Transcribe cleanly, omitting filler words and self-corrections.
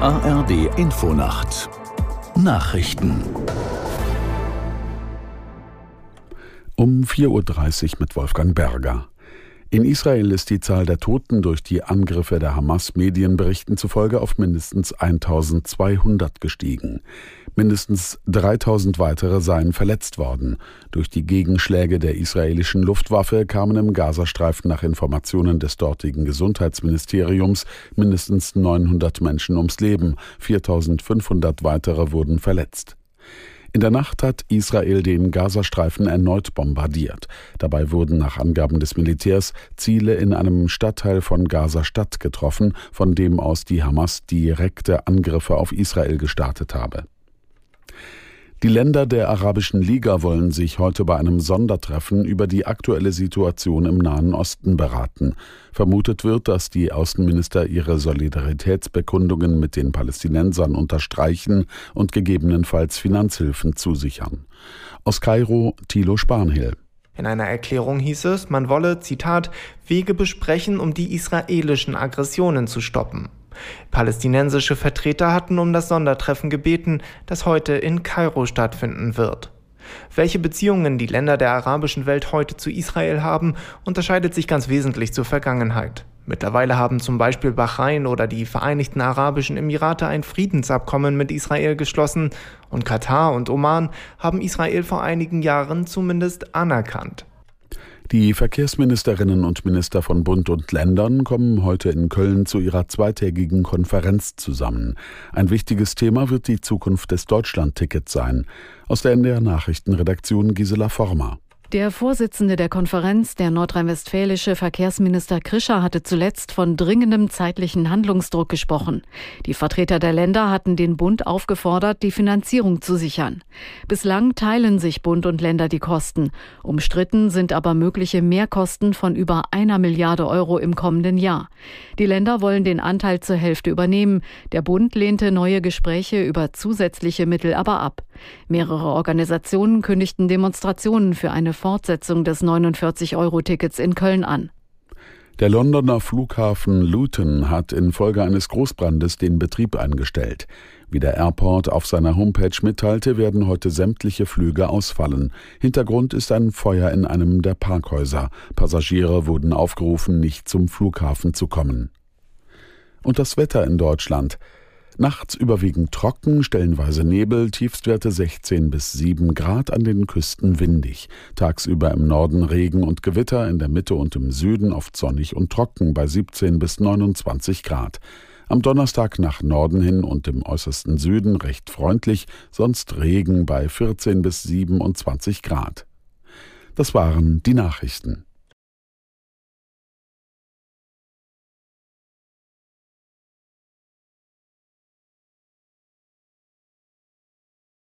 ARD Infonacht Nachrichten um 4:30 Uhr mit Wolfgang Berger. In Israel ist die Zahl der Toten durch die Angriffe der Hamas Medienberichten zufolge auf mindestens 1200 gestiegen. Mindestens 3000 weitere seien verletzt worden. Durch die Gegenschläge der israelischen Luftwaffe kamen im Gazastreifen nach Informationen des dortigen Gesundheitsministeriums mindestens 900 Menschen ums Leben. 4500 weitere wurden verletzt. In der Nacht hat Israel den Gazastreifen erneut bombardiert. Dabei wurden nach Angaben des Militärs Ziele in einem Stadtteil von Gaza-Stadt getroffen, von dem aus die Hamas direkte Angriffe auf Israel gestartet habe. Die Länder der Arabischen Liga wollen sich heute bei einem Sondertreffen über die aktuelle Situation im Nahen Osten beraten. Vermutet wird, dass die Außenminister ihre Solidaritätsbekundungen mit den Palästinensern unterstreichen und gegebenenfalls Finanzhilfen zusichern. Aus Kairo, Thilo Spahnhill. In einer Erklärung hieß es, man wolle, Zitat, Wege besprechen, um die israelischen Aggressionen zu stoppen. Palästinensische Vertreter hatten um das Sondertreffen gebeten, das heute in Kairo stattfinden wird. Welche Beziehungen die Länder der arabischen Welt heute zu Israel haben, unterscheidet sich ganz wesentlich zur Vergangenheit. Mittlerweile haben zum Beispiel Bahrain oder die Vereinigten Arabischen Emirate ein Friedensabkommen mit Israel geschlossen und Katar und Oman haben Israel vor einigen Jahren zumindest anerkannt. Die Verkehrsministerinnen und Minister von Bund und Ländern kommen heute in Köln zu ihrer zweitägigen Konferenz zusammen. Ein wichtiges Thema wird die Zukunft des Deutschland-Tickets sein. Aus der NDR Nachrichtenredaktion Gisela Forma. Der Vorsitzende der Konferenz, der nordrhein-westfälische Verkehrsminister Krischer, hatte zuletzt von dringendem zeitlichen Handlungsdruck gesprochen. Die Vertreter der Länder hatten den Bund aufgefordert, die Finanzierung zu sichern. Bislang teilen sich Bund und Länder die Kosten. Umstritten sind aber mögliche Mehrkosten von über 1 Milliarde Euro im kommenden Jahr. Die Länder wollen den Anteil zur Hälfte übernehmen. Der Bund lehnte neue Gespräche über zusätzliche Mittel aber ab. Mehrere Organisationen kündigten Demonstrationen für eine Fortsetzung des 49-Euro-Tickets in Köln an. Der Londoner Flughafen Luton hat infolge eines Großbrandes den Betrieb eingestellt. Wie der Airport auf seiner Homepage mitteilte, werden heute sämtliche Flüge ausfallen. Hintergrund ist ein Feuer in einem der Parkhäuser. Passagiere wurden aufgerufen, nicht zum Flughafen zu kommen. Und das Wetter in Deutschland. Nachts überwiegend trocken, stellenweise Nebel, Tiefstwerte 16 bis 7 Grad, an den Küsten windig. Tagsüber im Norden Regen und Gewitter, in der Mitte und im Süden oft sonnig und trocken bei 17 bis 29 Grad. Am Donnerstag nach Norden hin und im äußersten Süden recht freundlich, sonst Regen bei 14 bis 27 Grad. Das waren die Nachrichten.